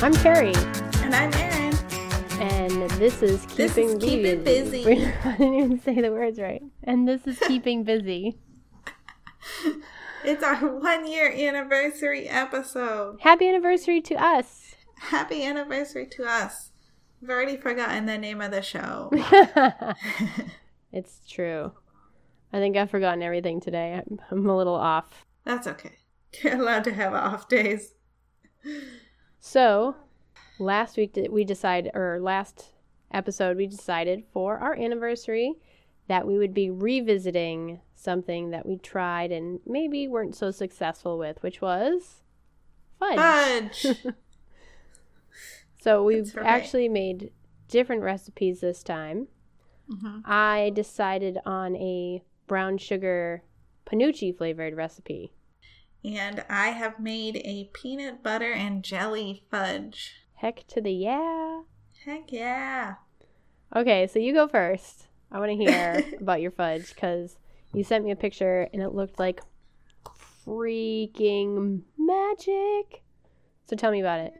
I'm Carrie. And I'm Erin. And this is Keeping Busy. I didn't even say the words right. And this is Keeping Busy. It's our 1 year anniversary episode. Happy anniversary to us. Happy anniversary to us. I've already forgotten the name of the show. It's true. I think I've forgotten everything today. I'm a little off. That's okay. You're allowed to have off days. So, last episode we decided for our anniversary that we would be revisiting something that we tried and maybe weren't so successful with, which was fudge. So we've actually made different recipes this time. Mm-hmm. I decided on a brown sugar panucci flavored recipe. And I have made a peanut butter and jelly fudge. Heck to the yeah. Heck yeah. Okay, so you go first. I want to hear about your fudge because you sent me a picture and it looked like freaking magic. So tell me about it.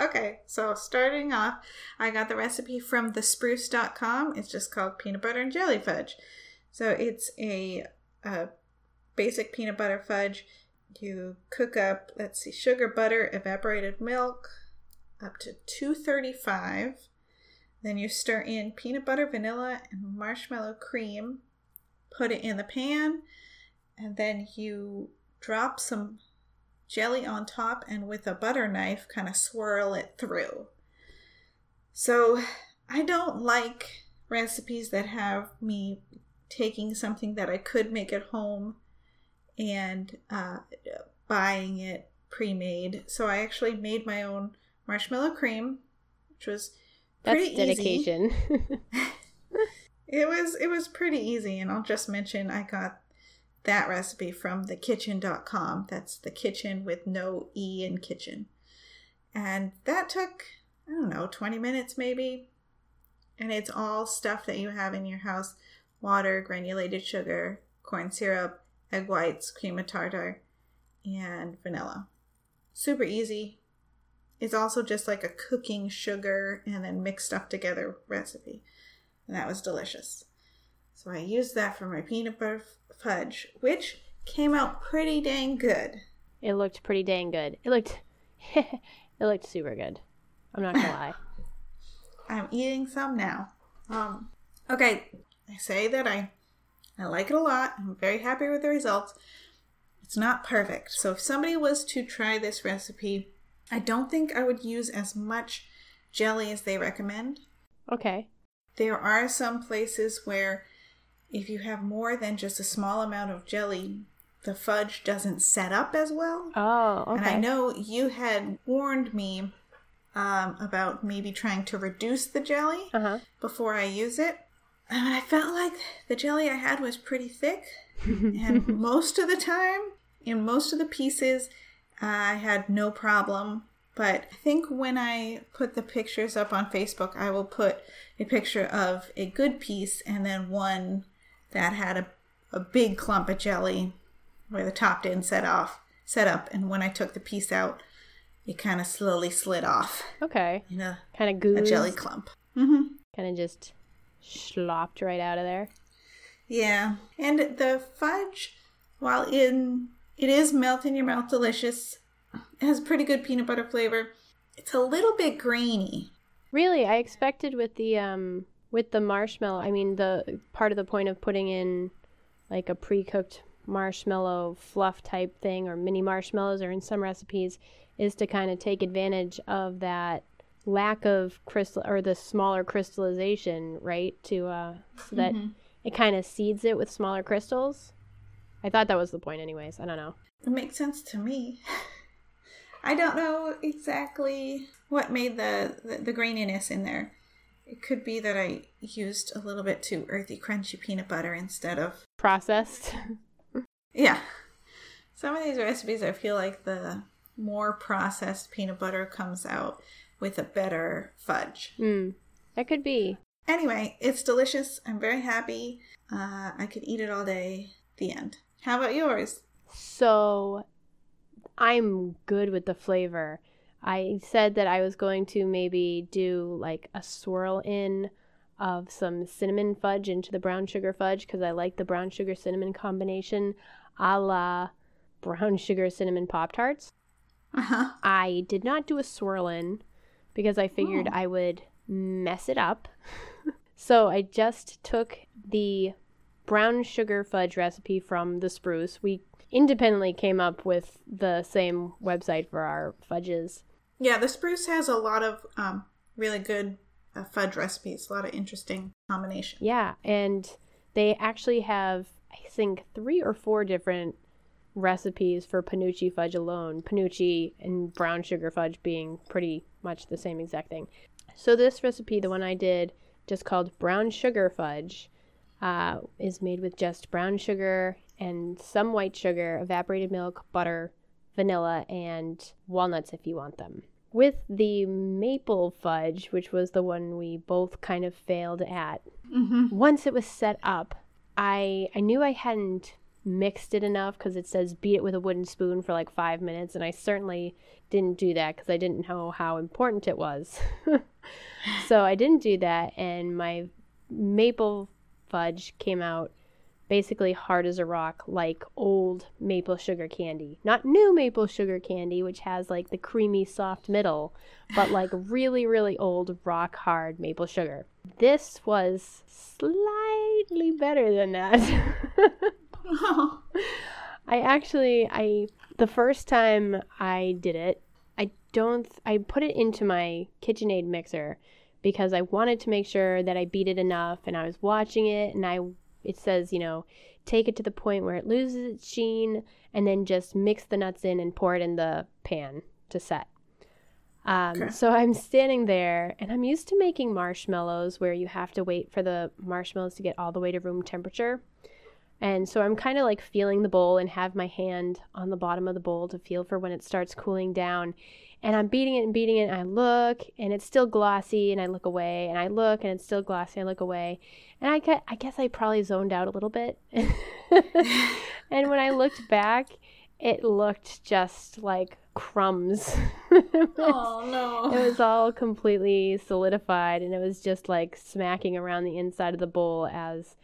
Okay, so starting off, I got the recipe from thespruce.com. It's just called peanut butter and jelly fudge. So it's a basic peanut butter fudge. You cook up, sugar, butter, evaporated milk, up to 235. Then you stir in peanut butter, vanilla, and marshmallow cream. Put it in the pan, and then you drop some jelly on top and with a butter knife, kind of swirl it through. So I don't like recipes that have me taking something that I could make at home and buying it pre-made. So I actually made my own marshmallow cream, which was pretty easy. That's dedication. It was pretty easy, and I'll just mention I got that recipe from thekitchen.com. That's the kitchen with no E in kitchen. And that took, 20 minutes maybe. And it's all stuff that you have in your house. Water, granulated sugar, corn syrup, egg whites, cream of tartar, and vanilla. Super easy. It's also just like a cooking sugar and then mixed stuff together recipe. And that was delicious. So I used that for my peanut butter fudge, which came out pretty dang good. It looked pretty dang good. It looked super good. I'm not gonna lie. I'm eating some now. Okay, I say that I like it a lot. I'm very happy with the results. It's not perfect. So if somebody was to try this recipe, I don't think I would use as much jelly as they recommend. Okay. There are some places where if you have more than just a small amount of jelly, the fudge doesn't set up as well. Oh, okay. And I know you had warned me about maybe trying to reduce the jelly before I use it. And I felt like the jelly I had was pretty thick. And most of the time, in most of the pieces, I had no problem. But I think when I put the pictures up on Facebook, I will put a picture of a good piece and then one that had a big clump of jelly where the top didn't set up. And when I took the piece out, it kind of slowly slid off. Okay. Kind of goos. A jelly clump. Mm-hmm. Kind of just slopped right out of there. Yeah. And the fudge, while it is melt in your mouth delicious, it has pretty good peanut butter flavor. It's a little bit grainy. Really, I expected with the marshmallow. I mean, the part of the point of putting in like a pre-cooked marshmallow fluff type thing or mini marshmallows or in some recipes is to kind of take advantage of that lack of crystal or the smaller crystallization, right? To so that it kind of seeds it with smaller crystals. I thought that was the point anyways. I don't know. It makes sense to me. I don't know exactly what made the graininess in there. It could be that I used a little bit too earthy, crunchy peanut butter instead of processed. Yeah. Some of these recipes, I feel like the more processed peanut butter comes out with a better fudge. That could be. Anyway, it's delicious. I'm very happy. I could eat it all day. The end. How about yours? So I'm good with the flavor. I said that I was going to maybe do like a swirl in of some cinnamon fudge into the brown sugar fudge because I like the brown sugar cinnamon combination a la brown sugar cinnamon Pop-Tarts. Uh-huh. I did not do a swirl in because I figured I would mess it up. So I just took the brown sugar fudge recipe from The Spruce. We independently came up with the same website for our fudges. Yeah, The Spruce has a lot of really good fudge recipes, a lot of interesting combinations. Yeah, and they actually have, I think, 3 or 4 different recipes for panucci fudge alone. Panucci and brown sugar fudge being pretty much the same exact thing. So this recipe, the one I did, just called brown sugar fudge, is made with just brown sugar and some white sugar, evaporated milk, butter, vanilla, and walnuts if you want them. With the maple fudge, which was the one we both kind of failed at, once it was set up, I knew I hadn't mixed it enough because it says beat it with a wooden spoon for like 5 minutes, and I certainly didn't do that because I didn't know how important it was. So I didn't do that, and my maple fudge came out basically hard as a rock, like old maple sugar candy. Not new maple sugar candy, which has like the creamy soft middle, but like really, really old rock hard maple sugar. This was slightly better than that. I the first time I did it, I put it into my KitchenAid mixer because I wanted to make sure that I beat it enough, and I was watching it, and it says, you know, take it to the point where it loses its sheen and then just mix the nuts in and pour it in the pan to set. Okay. So I'm standing there, and I'm used to making marshmallows where you have to wait for the marshmallows to get all the way to room temperature. And so I'm kind of like feeling the bowl and have my hand on the bottom of the bowl to feel for when it starts cooling down. And I'm beating it, and I look, and it's still glossy, and I look away, and I look, and it's still glossy, and I look away. And I guess I probably zoned out a little bit. And when I looked back, it looked just like crumbs. Oh, no. It was all completely solidified, and it was just like smacking around the inside of the bowl as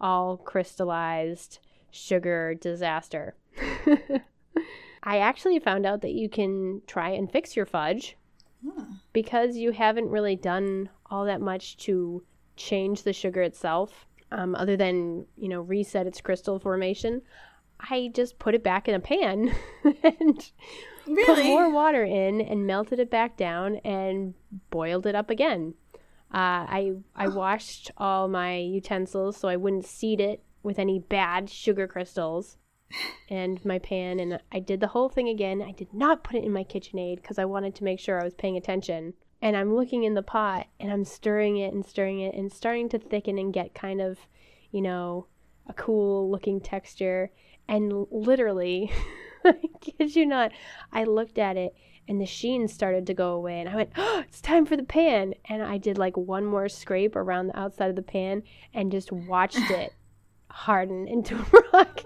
all crystallized sugar disaster. I actually found out that you can try and fix your fudge because you haven't really done all that much to change the sugar itself, other than, you know, reset its crystal formation. I just put it back in a pan and put more water in and melted it back down and boiled it up again. I washed all my utensils so I wouldn't seed it with any bad sugar crystals and my pan, and I did the whole thing again. I did not put it in my KitchenAid because I wanted to make sure I was paying attention. And I'm looking in the pot, and I'm stirring it and starting to thicken and get kind of, you know, a cool looking texture. And literally, I kid you not, I looked at it, and the sheen started to go away, and I went, oh, it's time for the pan. And I did like one more scrape around the outside of the pan and just watched it harden into a rock.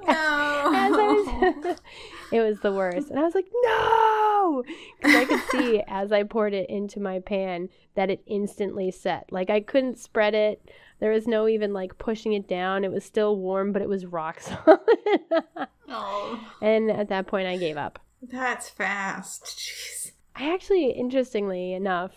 It was the worst. And I was like, no! Because I could see as I poured it into my pan that it instantly set. Like I couldn't spread it. There was no even like pushing it down. It was still warm, but it was rock solid. And at that point, I gave up. That's fast. Jeez. I actually, interestingly enough,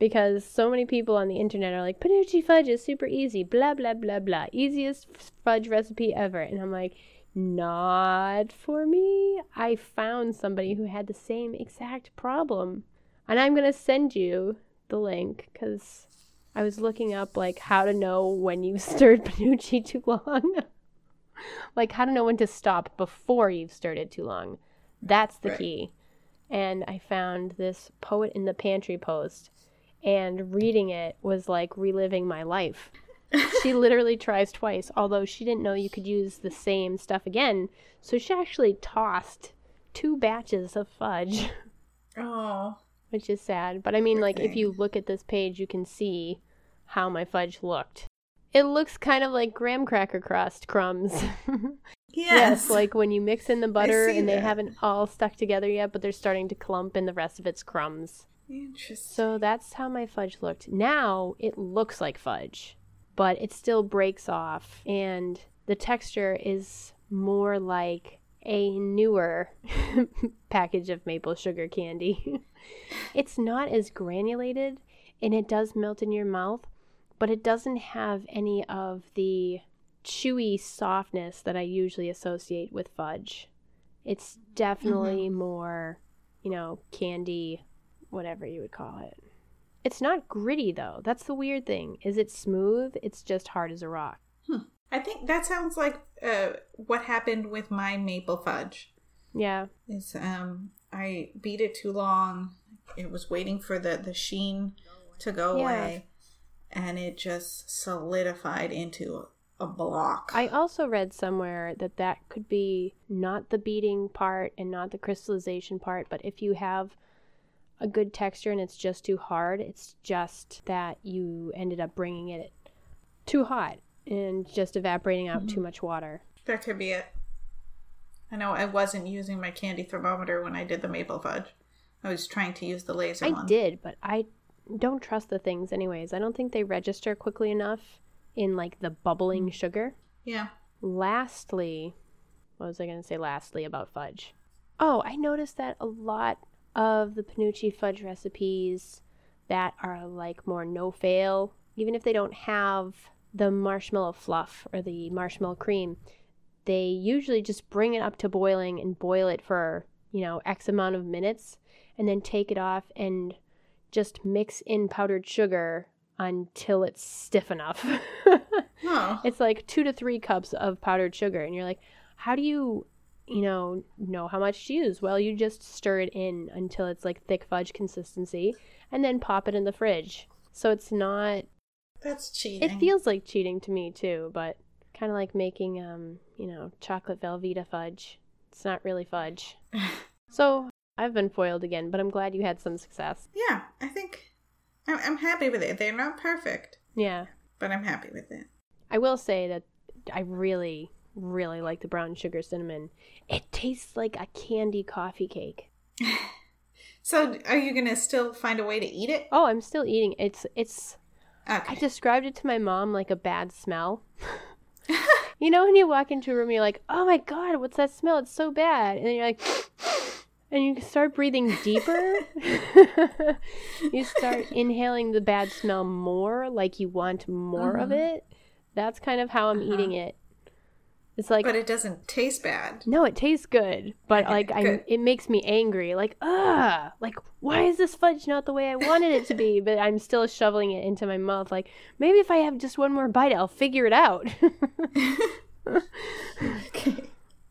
because so many people on the internet are like, panucci fudge is super easy, blah, blah, blah, blah. Easiest fudge recipe ever. And I'm like, not for me. I found somebody who had the same exact problem. And I'm going to send you the link because I was looking up like how to know when you stirred panucci too long. Like how to know when to stop before you've stirred it too long. That's the key. And I found this Poet in the Pantry post, and reading it was like reliving my life. She literally tries twice, although she didn't know you could use the same stuff again. So she actually tossed 2 batches of fudge. Oh. Which is sad. But I mean, like, if you look at this page, you can see how my fudge looked. It looks kind of like graham cracker crust crumbs. Yes, like when you mix in the butter and they haven't all stuck together yet, but they're starting to clump and the rest of it's crumbs. Interesting. So that's how my fudge looked. Now it looks like fudge, but it still breaks off and the texture is more like a newer package of maple sugar candy. It's not as granulated and it does melt in your mouth, but it doesn't have any of the chewy softness that I usually associate with fudge. It's definitely more, you know, candy, whatever you would call it. It's not gritty though. That's the weird thing. Is it smooth? It's just hard as a rock. I think that sounds like what happened with my maple fudge. Yeah. It's, I beat it too long. It was waiting for the sheen to go away. And it just solidified into a block. I also read somewhere that that could be not the beating part and not the crystallization part, but if you have a good texture and it's just too hard, it's just that you ended up bringing it too hot and just evaporating out too much water. That could be it. I know I wasn't using my candy thermometer when I did the maple fudge. I was trying to use the laser one. I did, but I don't trust the things anyways. I don't think they register quickly enough in like the bubbling sugar. Yeah. Lastly, what was I going to say lastly about fudge? Oh, I noticed that a lot of the Panucci fudge recipes that are like more no-fail, even if they don't have the marshmallow fluff or the marshmallow cream, they usually just bring it up to boiling and boil it for, you know, X amount of minutes and then take it off and just mix in powdered sugar until it's stiff enough. It's like 2 to 3 cups of powdered sugar. And you're like, how do you know how much to use? Well, you just stir it in until it's like thick fudge consistency and then pop it in the fridge. So it's not... That's cheating. It feels like cheating to me too, but kind of like making, chocolate Velveeta fudge. It's not really fudge. So I've been foiled again, but I'm glad you had some success. Yeah, I think I'm happy with it. They're not perfect. Yeah. But I'm happy with it. I will say that I really, really like the brown sugar cinnamon. It tastes like a candy coffee cake. So are you going to still find a way to eat it? Oh, I'm still eating it. It's okay. I described it to my mom like a bad smell. You know when you walk into a room, you're like, oh my God, what's that smell? It's so bad. And then you're like, and you start breathing deeper. You start inhaling the bad smell more, like you want more of it. That's kind of how I'm eating it. It's like, but it doesn't taste bad. No, it tastes good, but it makes me angry. Like, why is this fudge not the way I wanted it to be? But I'm still shoveling it into my mouth. Like, maybe if I have just one more bite, I'll figure it out. Okay.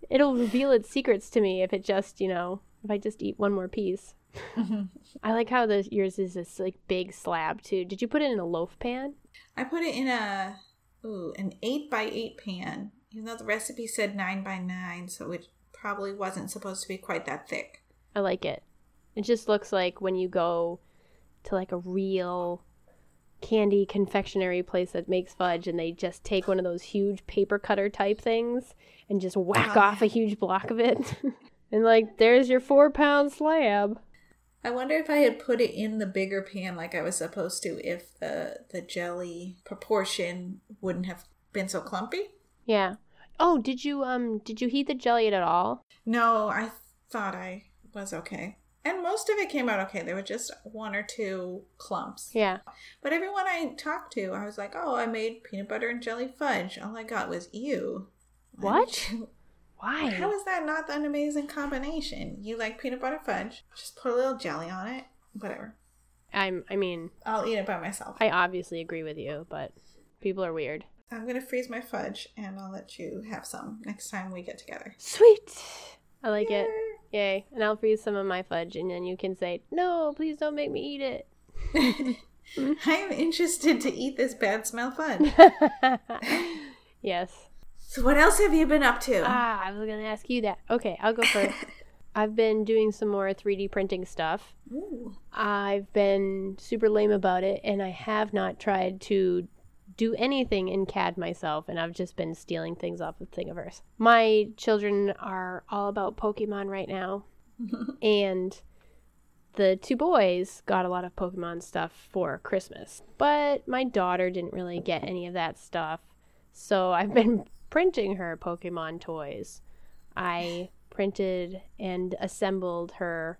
It'll reveal its secrets to me if it just, if I just eat one more piece. I like how yours is this like big slab too. Did you put it in a loaf pan? I put it in an 8x8 pan. Even though the recipe said 9x9, so it probably wasn't supposed to be quite that thick. I like it. It just looks like when you go to like a real candy confectionery place that makes fudge and they just take one of those huge paper cutter type things and just whack off a huge block of it. And like, there's your 4-pound slab. I wonder if I had put it in the bigger pan like I was supposed to, if the jelly proportion wouldn't have been so clumpy. Yeah. Oh, did you heat the jelly at all? No, I thought I was okay. And most of it came out okay. There were just 1 or 2 clumps. Yeah. But everyone I talked to, I was like, oh, I made peanut butter and jelly fudge. All I got was ew. What? Why? How is that not an amazing combination? You like peanut butter fudge, just put a little jelly on it. Whatever. I'll eat it by myself. I obviously agree with you, but people are weird. I'm going to freeze my fudge, and I'll let you have some next time we get together. Sweet! I like it. Yay. And I'll freeze some of my fudge, and then you can say, no, please don't make me eat it. I am interested to eat this bad smell fudge. Yes. So what else have you been up to? I was going to ask you that. Okay, I'll go first. I've been doing some more 3D printing stuff. Ooh. I've been super lame about it, and I have not tried to do anything in CAD myself, and I've just been stealing things off of Thingiverse. My children are all about Pokemon right now, and the two boys got a lot of Pokemon stuff for Christmas, but my daughter didn't really get any of that stuff, so I've been printing her Pokemon toys. I printed and assembled her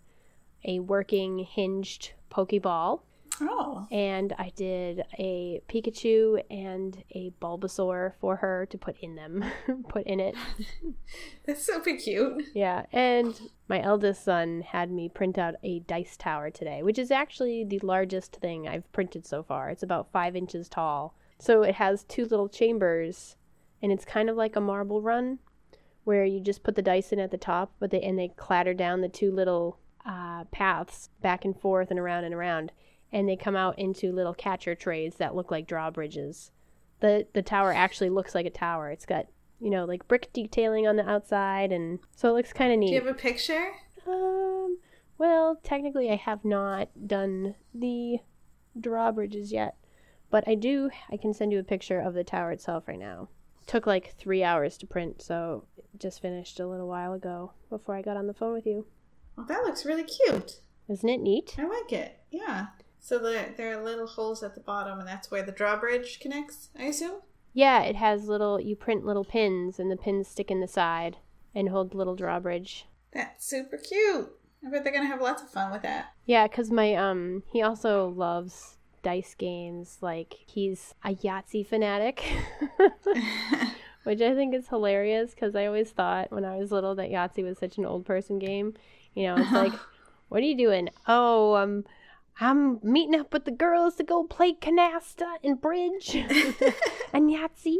a working hinged Pokeball. Oh. And I did a Pikachu and a Bulbasaur for her to put in it. That's super cute. Yeah. And my eldest son had me print out a dice tower today, which is actually the largest thing I've printed so far. It's about 5 inches tall. So it has two little chambers, and it's kind of like a marble run where you just put the dice in at the top, but they clatter down the two little paths back and forth and around and around. And they come out into little catcher trays that look like drawbridges. The tower actually looks like a tower. It's got, like brick detailing on the outside, and so it looks kind of neat. Do you have a picture? Well, technically I have not done the drawbridges yet, but I can send you a picture of the tower itself right now. It took like 3 hours to print, so it just finished a little while ago before I got on the phone with you. Well, that looks really cute. Isn't it neat? I like it, yeah. So there are little holes at the bottom, and that's where the drawbridge connects, I assume? Yeah, it has you print little pins, and the pins stick in the side and hold the little drawbridge. That's super cute. I bet they're going to have lots of fun with that. Yeah, because my, he also loves dice games. Like, he's a Yahtzee fanatic, which I think is hilarious, because I always thought when I was little that Yahtzee was such an old person game. It's like, what are you doing? Oh, I'm meeting up with the girls to go play Canasta and bridge and Yahtzee.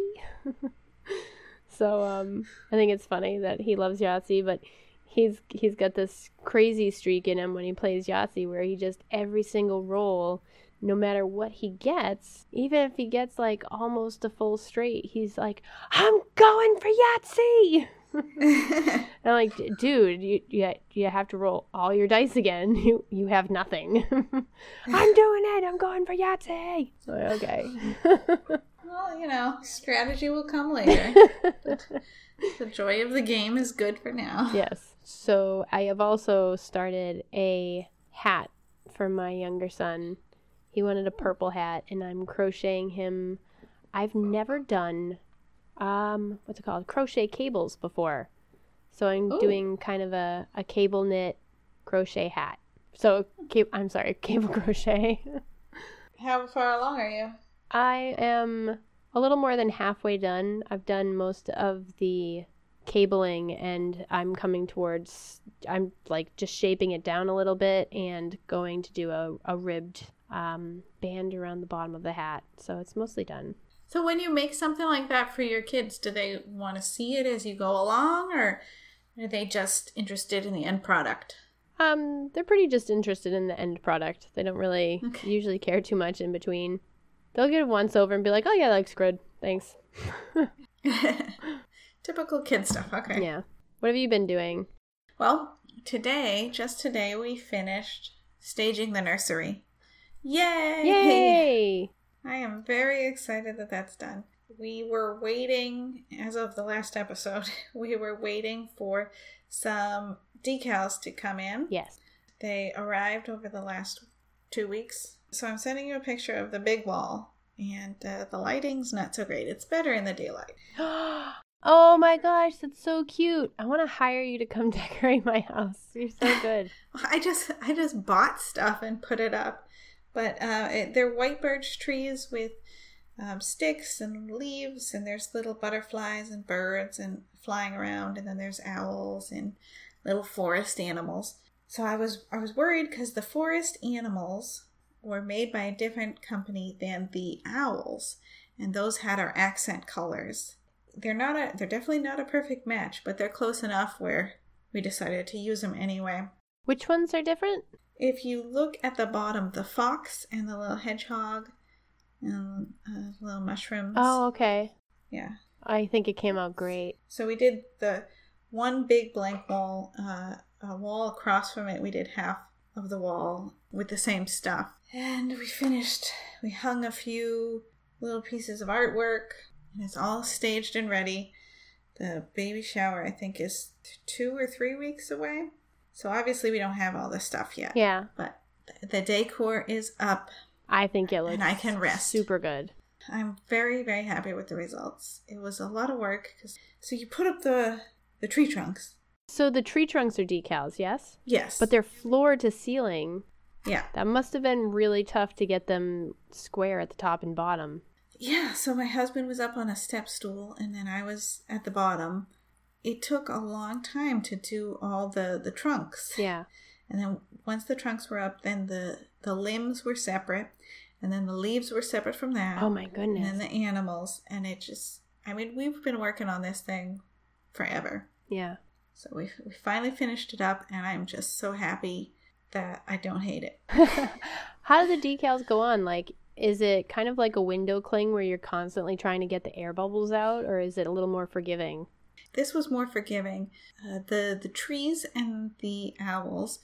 So I think it's funny that he loves Yahtzee, but he's got this crazy streak in him when he plays Yahtzee where he just every single roll, no matter what he gets, even if he gets like almost a full straight, he's like, I'm going for Yahtzee. And I'm like, dude, you have to roll all your dice again. You have nothing. I'm doing it. I'm going for Yahtzee. Okay. Well, strategy will come later. The joy of the game is good for now. Yes. So I have also started a hat for my younger son. He wanted a purple hat, and I'm crocheting him. I've never done crochet cables before, so I'm doing kind of a cable knit crochet hat. So cable crochet. How far along are you? I am a little more than halfway done. I've done most of the cabling, and I'm like just shaping it down a little bit and going to do a ribbed band around the bottom of the hat, so it's mostly done. So when you make something like that for your kids, do they want to see it as you go along, or are they just interested in the end product? They're pretty just interested in the end product. They don't really usually care too much in between. They'll get a once over and be like, oh yeah, that looks good. Thanks. Typical kid stuff. Okay. Yeah. What have you been doing? Well, just today, we finished staging the nursery. Yay! I am very excited that that's done. We were waiting, as of the last episode, for some decals to come in. Yes. They arrived over the last 2 weeks. So I'm sending you a picture of the big wall, and the lighting's not so great. It's better in the daylight. Oh my gosh, that's so cute. I want to hire you to come decorate my house. You're so good. I just bought stuff and put it up. But they're white birch trees with sticks and leaves, and there's little butterflies and birds and flying around, and then there's owls and little forest animals. So I was worried because the forest animals were made by a different company than the owls, and those had our accent colors. They're definitely not a perfect match, but they're close enough where we decided to use them anyway. Which ones are different? If you look at the bottom, the fox and the little hedgehog and little mushrooms. Oh, okay. Yeah. I think it came out great. So we did the one big blank wall, a wall across from it. We did half of the wall with the same stuff. And we hung a few little pieces of artwork, and it's all staged and ready. The baby shower, I think, is 2 or 3 weeks away. So obviously we don't have all this stuff yet. Yeah. But the decor is up. I think it looks and I can rest. Super good. I'm very, very happy with the results. It was a lot of work. So you put up the tree trunks. So the tree trunks are decals, yes? Yes. But they're floor to ceiling. Yeah. That must have been really tough to get them square at the top and bottom. Yeah, so my husband was up on a step stool, and then I was at the bottom. It took a long time to do all the trunks. Yeah. And then once the trunks were up, then the limbs were separate, and then the leaves were separate from that. Oh, my goodness. And then the animals, and it just, I mean, we've been working on this thing forever. Yeah. So we finally finished it up, and I'm just so happy that I don't hate it. How do the decals go on? Like, is it kind of like a window cling where you're constantly trying to get the air bubbles out, or is it a little more forgiving? This was more forgiving. The trees and the owls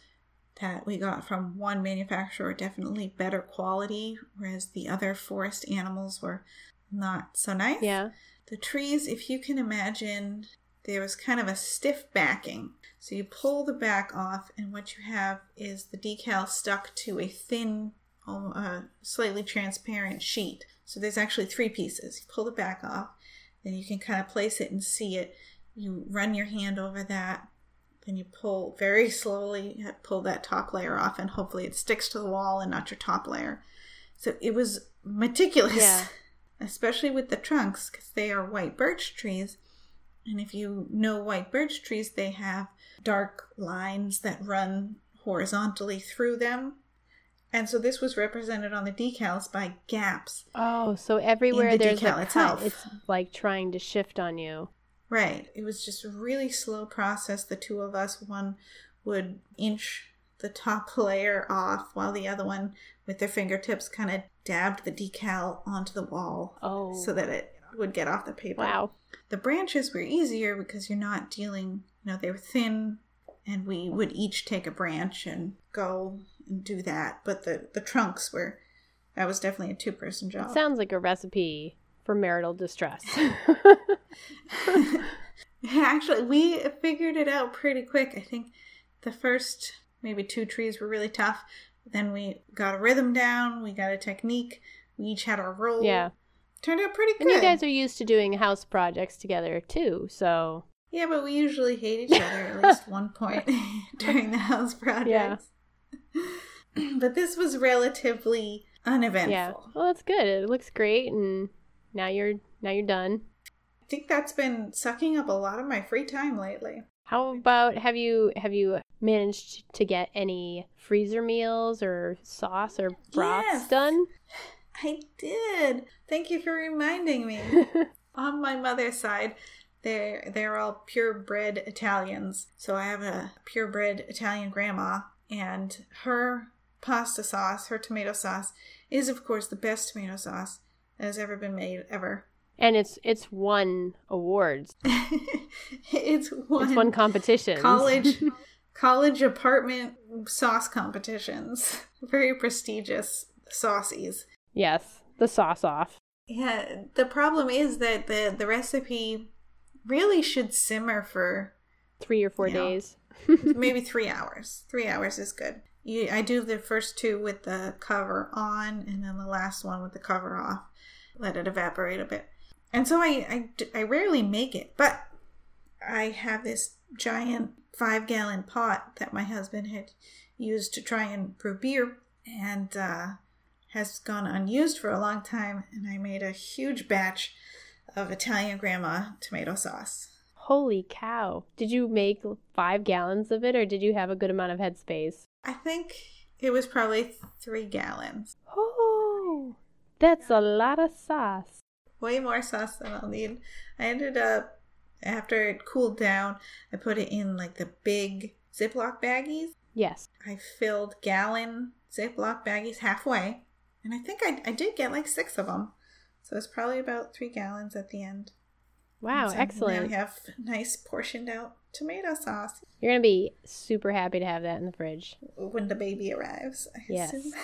that we got from one manufacturer were definitely better quality, whereas the other forest animals were not so nice. Yeah. The trees, if you can imagine, there was kind of a stiff backing. So you pull the back off, and what you have is the decal stuck to a thin, slightly transparent sheet. So there's actually 3 pieces. You pull the back off, then you can kind of place it and see it. You run your hand over that, then you pull very slowly, pull that top layer off, and hopefully it sticks to the wall and not your top layer. So it was meticulous, yeah. Especially with the trunks, because they are white birch trees. And if you know white birch trees, they have dark lines that run horizontally through them. And so this was represented on the decals by gaps. Oh, so everywhere in the there's decal itself. It's like trying to shift on you. Right. It was just a really slow process. The two of us, one would inch the top layer off while the other one with their fingertips kind of dabbed the decal onto the wall. Oh. So that it would get off the paper. Wow. The branches were easier because you're not dealing, they were thin, and we would each take a branch and go and do that. But the trunks were, that was definitely a 2-person job. It sounds like a recipe for marital distress. Actually, we figured it out pretty quick. I think the first maybe 2 trees were really tough. Then we got a rhythm down. We got a technique. We each had our role. Yeah. Turned out pretty good. And you guys are used to doing house projects together, too, so... Yeah, but we usually hate each other at least one point during the house projects. Yeah. But this was relatively uneventful. Yeah. Well, that's good. It looks great, and now you're done. I think that's been sucking up a lot of my free time lately. How about, have you managed to get any freezer meals or sauce or broths done? I did. Thank you for reminding me. On my mother's side, they're all purebred Italians. So I have a purebred Italian grandma, and her pasta sauce, her tomato sauce, is of course the best tomato sauce that has ever been made, ever. And it's won awards. It's won competitions. College apartment sauce competitions. Very prestigious saucies. Yes, the sauce off. Yeah, the problem is that the recipe really should simmer for 3 or 4 days. Maybe 3 hours. 3 hours is good. I do the first 2 with the cover on, and then the last one with the cover off. Let it evaporate a bit. And so I rarely make it, but I have this giant 5-gallon pot that my husband had used to try and brew beer, and has gone unused for a long time, and I made a huge batch of Italian grandma tomato sauce. Holy cow. Did you make 5 gallons of it, or did you have a good amount of headspace? I think it was probably 3 gallons. Oh, that's a lot of sauce. Way more sauce than I'll need. I ended up, after it cooled down, I put it in like the big Ziploc baggies. Yes. I filled gallon Ziploc baggies halfway. And I think I did get like 6 of them. So it's probably about 3 gallons at the end. Wow, so excellent. Now we have nice portioned out tomato sauce. You're going to be super happy to have that in the fridge. When the baby arrives, I assume. Yes.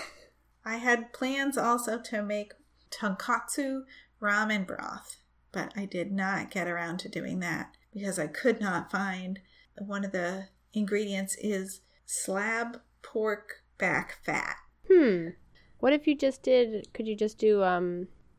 I had plans also to make tonkatsu ramen broth, but I did not get around to doing that because I could not find. One of the ingredients is slab pork back fat. What if you just did, could you just do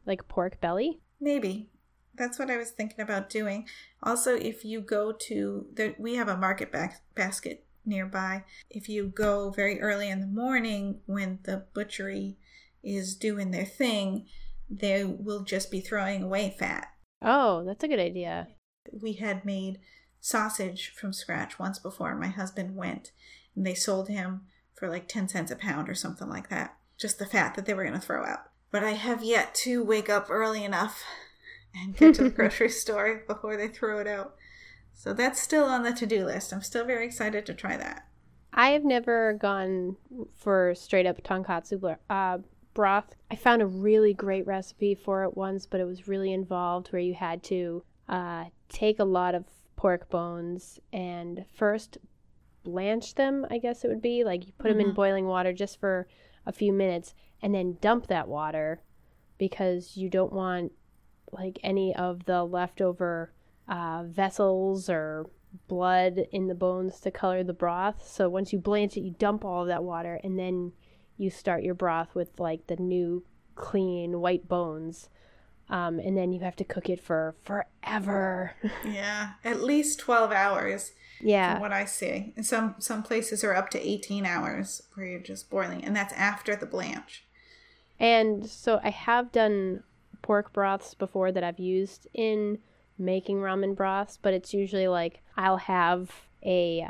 like pork belly? Maybe. That's what I was thinking about doing. Also, if you go to, we have a market basket nearby. If you go very early in the morning when the butchery is doing their thing, they will just be throwing away fat. Oh, that's a good idea. We had made sausage from scratch once before. My husband went and they sold him for like 10 cents a pound or something like that. Just the fat that they were going to throw out. But I have yet to wake up early enough and get to the grocery store before they throw it out. So that's still on the to-do list. I'm still very excited to try that. I have never gone for straight-up tonkatsu broth. I found a really great recipe for it once, but it was really involved where you had to take a lot of pork bones and first blanch them, I guess it would be. Like you put them in boiling water just for a few minutes and then dump that water because you don't want like any of the leftover vessels or blood in the bones to color the broth. So once you blanch it, you dump all of that water and then you start your broth with like the new clean white bones. And then you have to cook it for forever. Yeah, at least 12 hours. Yeah, from what I see. And some places are up to 18 hours where you're just boiling, and that's after the blanch. And so I have done pork broths before that I've used in making ramen broths, but it's usually like I'll have a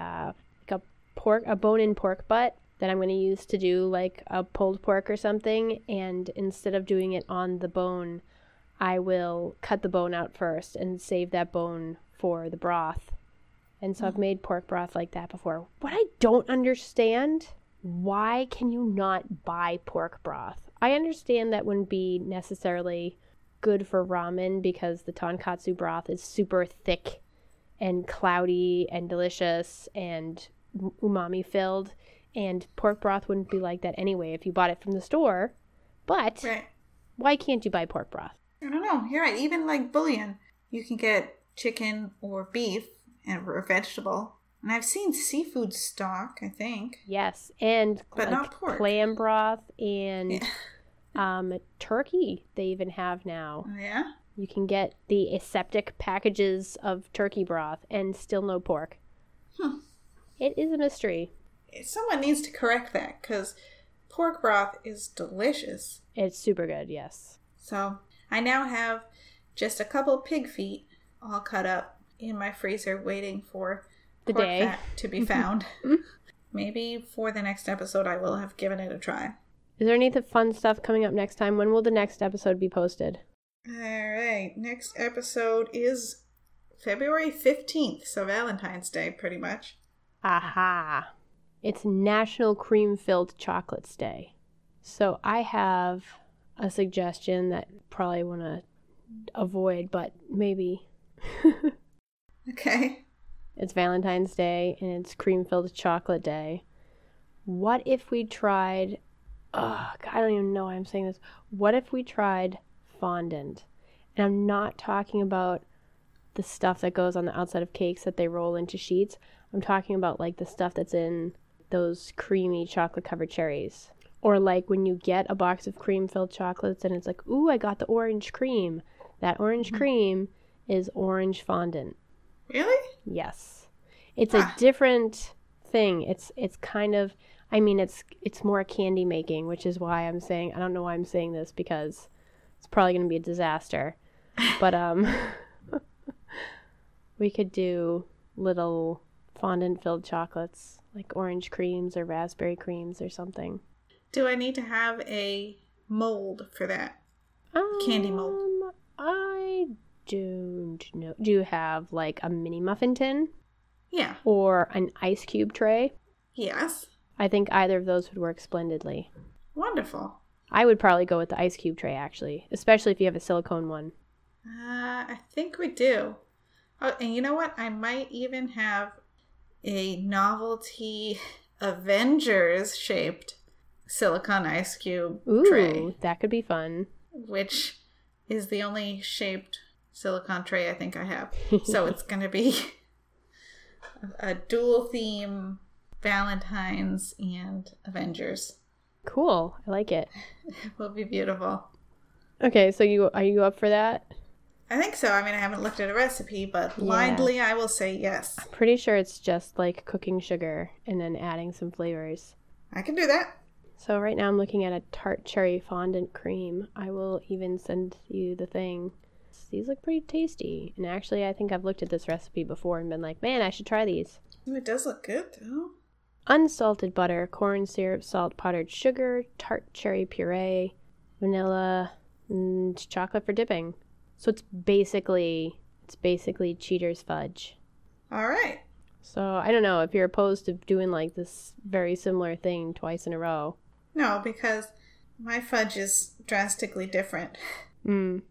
bone-in pork butt that I'm going to use to do like a pulled pork or something, and instead of doing it on the bone, I will cut the bone out first and save that bone for the broth. And so I've made pork broth like that before. What I don't understand, why can you not buy pork broth? I understand that wouldn't be necessarily good for ramen because the tonkatsu broth is super thick and cloudy and delicious and umami filled. And pork broth wouldn't be like that anyway if you bought it from the store. But why can't you buy pork broth? I don't know. You're right. Even like bouillon, you can get chicken or beef or vegetable. And I've seen seafood stock, I think. Yes, and but like not pork. Clam broth and turkey they even have now. Yeah? You can get the aseptic packages of turkey broth and still no pork. It is a mystery. Someone needs to correct that because pork broth is delicious. It's super good, yes. So I now have just a couple pig feet all cut up in my freezer waiting for the day to be found. Maybe for the next episode I will have given it a try. Is there any fun stuff coming up next time? When will the next episode be posted? All right. Next episode is February 15th, so Valentine's Day pretty much. Aha. It's National Cream-Filled Chocolates Day. So I have a suggestion that probably want to avoid, but maybe. Okay. It's Valentine's Day and it's Cream-Filled Chocolate Day. What if we tried... Oh, God, I don't even know why I'm saying this. What if we tried fondant? And I'm not talking about the stuff that goes on the outside of cakes that they roll into sheets. I'm talking about like the stuff that's in those creamy chocolate-covered cherries. Or like when you get a box of cream-filled chocolates and it's like, ooh, I got the orange cream. That orange cream is orange fondant. Really? Yes. It's a different thing. It's kind of, I mean, it's more candy making, which is why I'm saying, I don't know why I'm saying this because it's probably going to be a disaster. But we could do little fondant-filled chocolates, like orange creams or raspberry creams or something. Do I need to have a mold for that? Candy mold? I don't know. Do you have like a mini muffin tin? Yeah. Or an ice cube tray? Yes. I think either of those would work splendidly. Wonderful. I would probably go with the ice cube tray, actually, especially if you have a silicone one. I think we do. Oh, and you know what? I might even have a novelty Avengers-shaped silicone ice cube tray. Ooh, that could be fun. which is the only shaped silicone tray I think I have. So it's going to be a dual theme Valentine's and Avengers. Cool. I like it. It will be beautiful. Okay, so are you up for that? I think so. I mean, I haven't looked at a recipe, but blindly I will say yes. I'm pretty sure it's just like cooking sugar and then adding some flavors. I can do that. So right now I'm looking at a tart cherry fondant cream. I will even send you the thing. These look pretty tasty. And actually, I think I've looked at this recipe before and been like, man, I should try these. It does look good, though. Unsalted butter, corn syrup, salt, powdered sugar, tart cherry puree, vanilla, and chocolate for dipping. So it's basically cheater's fudge. All right. So I don't know if you're opposed to doing like this very similar thing twice in a row. No, because my fudge is drastically different. Mm.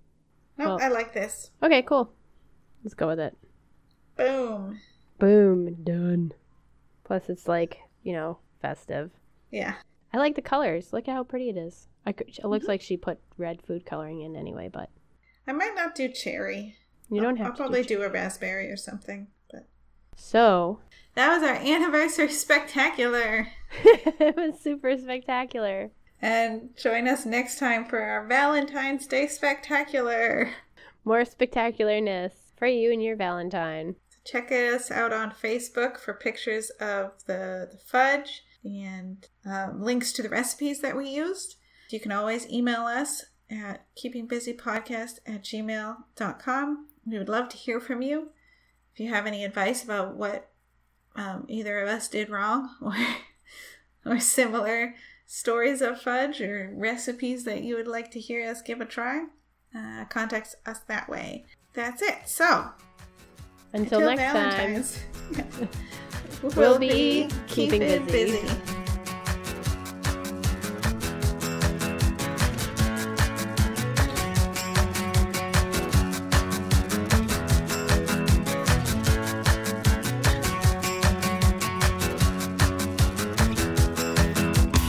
No, well, I like this. Okay, cool. Let's go with it. Boom. Boom. Done. Plus it's like, festive. Yeah. I like the colors. Look at how pretty it is. It looks like she put red food coloring in anyway, but. I might not do cherry. I'll probably do a raspberry or something. But so that was our anniversary spectacular. It was super spectacular. And join us next time for our Valentine's Day spectacular. More spectacularness for you and your Valentine. Check us out on Facebook for pictures of the fudge and links to the recipes that we used. You can always email us at keepingbusypodcast@gmail.com. We would love to hear from you. If you have any advice about what either of us did wrong or similar stories of fudge or recipes that you would like to hear us give a try, contact us that way. That's it. So, until next Valentine's time, we'll be keeping busy.